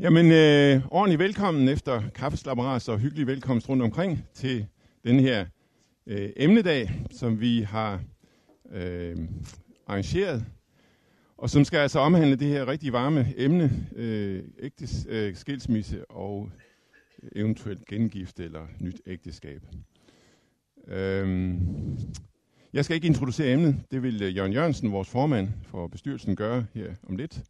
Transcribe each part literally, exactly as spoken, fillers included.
Jamen, øh, ordentlig velkommen efter kaffeslapperas og hyggelig velkomst rundt omkring til den her øh, emnedag, som vi har øh, arrangeret, og som skal altså omhandle det her rigtig varme emne, øh, ægtes, øh, skilsmisse og eventuelt gengift eller nyt ægteskab. Øh, jeg skal ikke introducere emnet, det vil øh, Jørgen Jørgensen, vores formand for bestyrelsen, gøre her om lidt.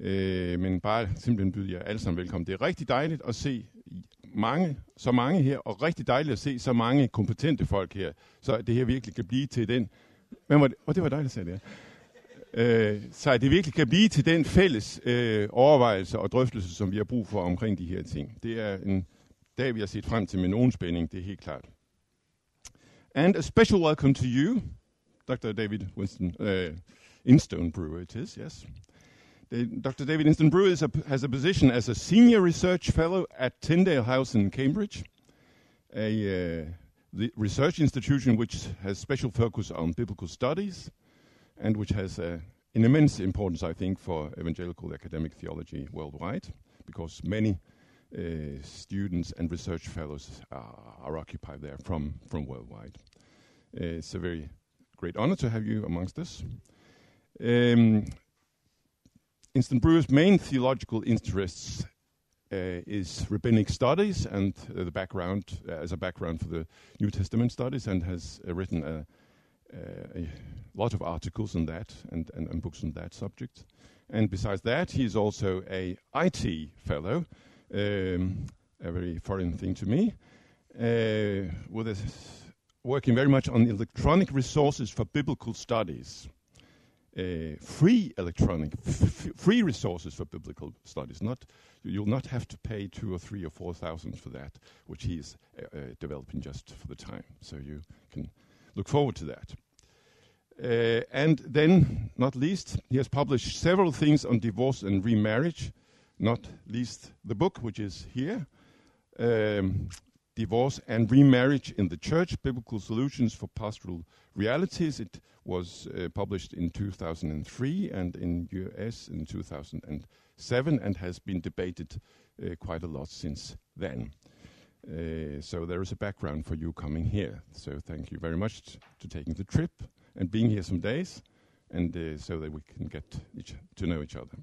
Øh, men bare simpelthen byder jer alle sammen velkommen. Det er rigtig dejligt at se mange, så mange her, og rigtig dejligt at se så mange kompetente folk her, så det her virkelig kan blive til den... Hvem var det? Oh, det var dejligt, sagde det. Øh, så det virkelig kan blive til den fælles øh, overvejelse og drøftelse, som vi har brug for omkring de her ting. Det er en dag, vi har set frem til med nogen spænding, det er helt klart. And a special welcome to you, Doctor David Winston, uh, Instone-Brewer it is, yes. Doctor David Instone-Brewer has a position as a senior research fellow at Tyndale House in Cambridge, a uh, the research institution which has special focus on biblical studies and which has uh, an immense importance, I think, for evangelical academic theology worldwide, because many uh, students and research fellows are, are occupied there from, from worldwide. Uh, it's a very great honor to have you amongst us. Um, Instone-Brewer's main theological interests uh, is rabbinic studies and uh, the background uh, as a background for the New Testament studies, and has uh, written a, uh, a lot of articles on that and, and, and books on that subject. And besides that, he is also a I T fellow, um, a very foreign thing to me, uh, with a, working very much on electronic resources for biblical studies. Uh, free electronic, f- free resources for biblical studies. Not you'll not have to pay two or three or four thousand for that, which he is uh, uh, developing just for the time. So you can look forward to that. Uh, and then, not least, he has published several things on divorce and remarriage. Not least the book, which is here, um, Divorce and Remarriage in the Church, Biblical Solutions for Pastoral Realities. It was uh, published in two thousand three and in U S in two thousand seven, and has been debated uh, quite a lot since then. Uh, so there is a background for you coming here. So thank you very much t- to taking the trip and being here some days, and uh, so that we can get each to know each other.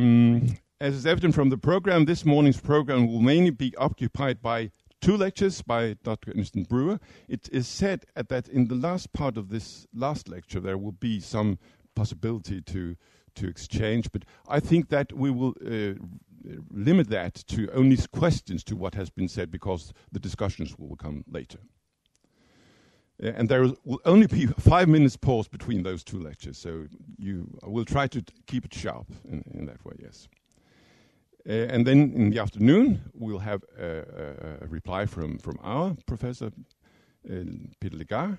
Um, As is evident from the program, this morning's program will mainly be occupied by two lectures by Doctor Instone-Brewer. It is said at that in the last part of this last lecture there will be some possibility to to exchange, but I think that we will uh, limit that to only questions to what has been said, because the discussions will come later. Uh, and there will only be five minutes pause between those two lectures, so you I will try to t- keep it sharp in, in that way, yes. Uh, and then in the afternoon, we'll have uh, a, a reply from, from our professor, uh, Peter Legaard,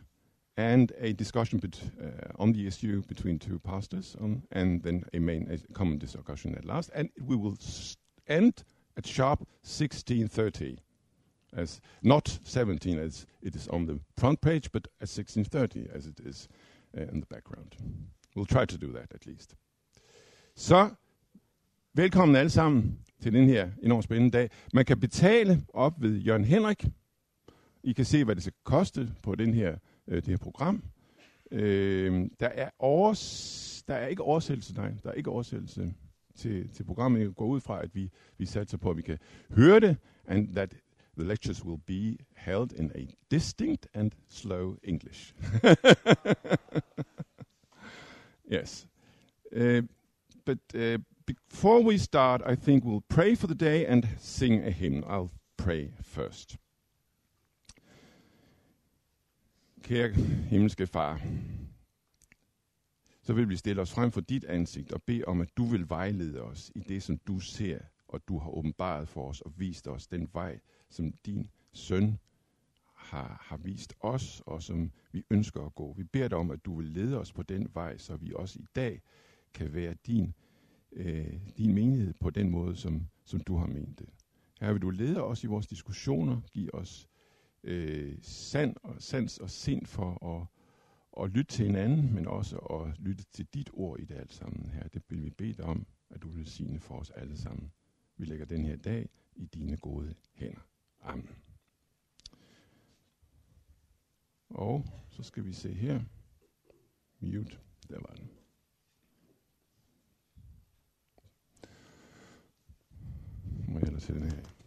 and a discussion bet- uh, on the issue between two pastors, um, and then a main a common discussion at last. And we will st- end at sharp sixteen thirty, as not seventeen as it is on the front page, but at sixteen thirty as it is uh, in the background. We'll try to do that at least. So... Velkommen alle sammen til den her enormt spændende dag. Man kan betale op ved Jørgen Henrik. I kan se, hvad det skal koste på den her, øh, det her program. Øh, der, er overs- der er ikke oversættelse, nej. Der er ikke oversættelse til, til programmet. Jeg går ud fra, at vi, vi satser på, at vi kan høre det. And that the lectures will be held in a distinct and slow English. Yes. Uh, but... Uh, Before we start, I think we'll pray for the day and sing a hymn. I'll pray first. Kære himmelske far, så vil vi stille os frem for dit ansigt og bede om, at du vil vejlede os i det, som du ser, og du har åbenbaret for os og vist os den vej, som din søn har, har vist os, og som vi ønsker at gå. Vi beder dig om, at du vil lede os på den vej, så vi også i dag kan være din din menighed på den måde, som, som du har ment det. Herre, vil du lede os i vores diskussioner, give os øh, sand og, sans og sind for at, at lytte til hinanden, men også at lytte til dit ord i det alt sammen. Herre, det vil vi bede dig om at du vil velsigne for os alle sammen. Vi lægger den her dag i dine gode hænder. Amen. Og så skal vi se her. Mute. Der var den. Må jeg ellers sætte den her.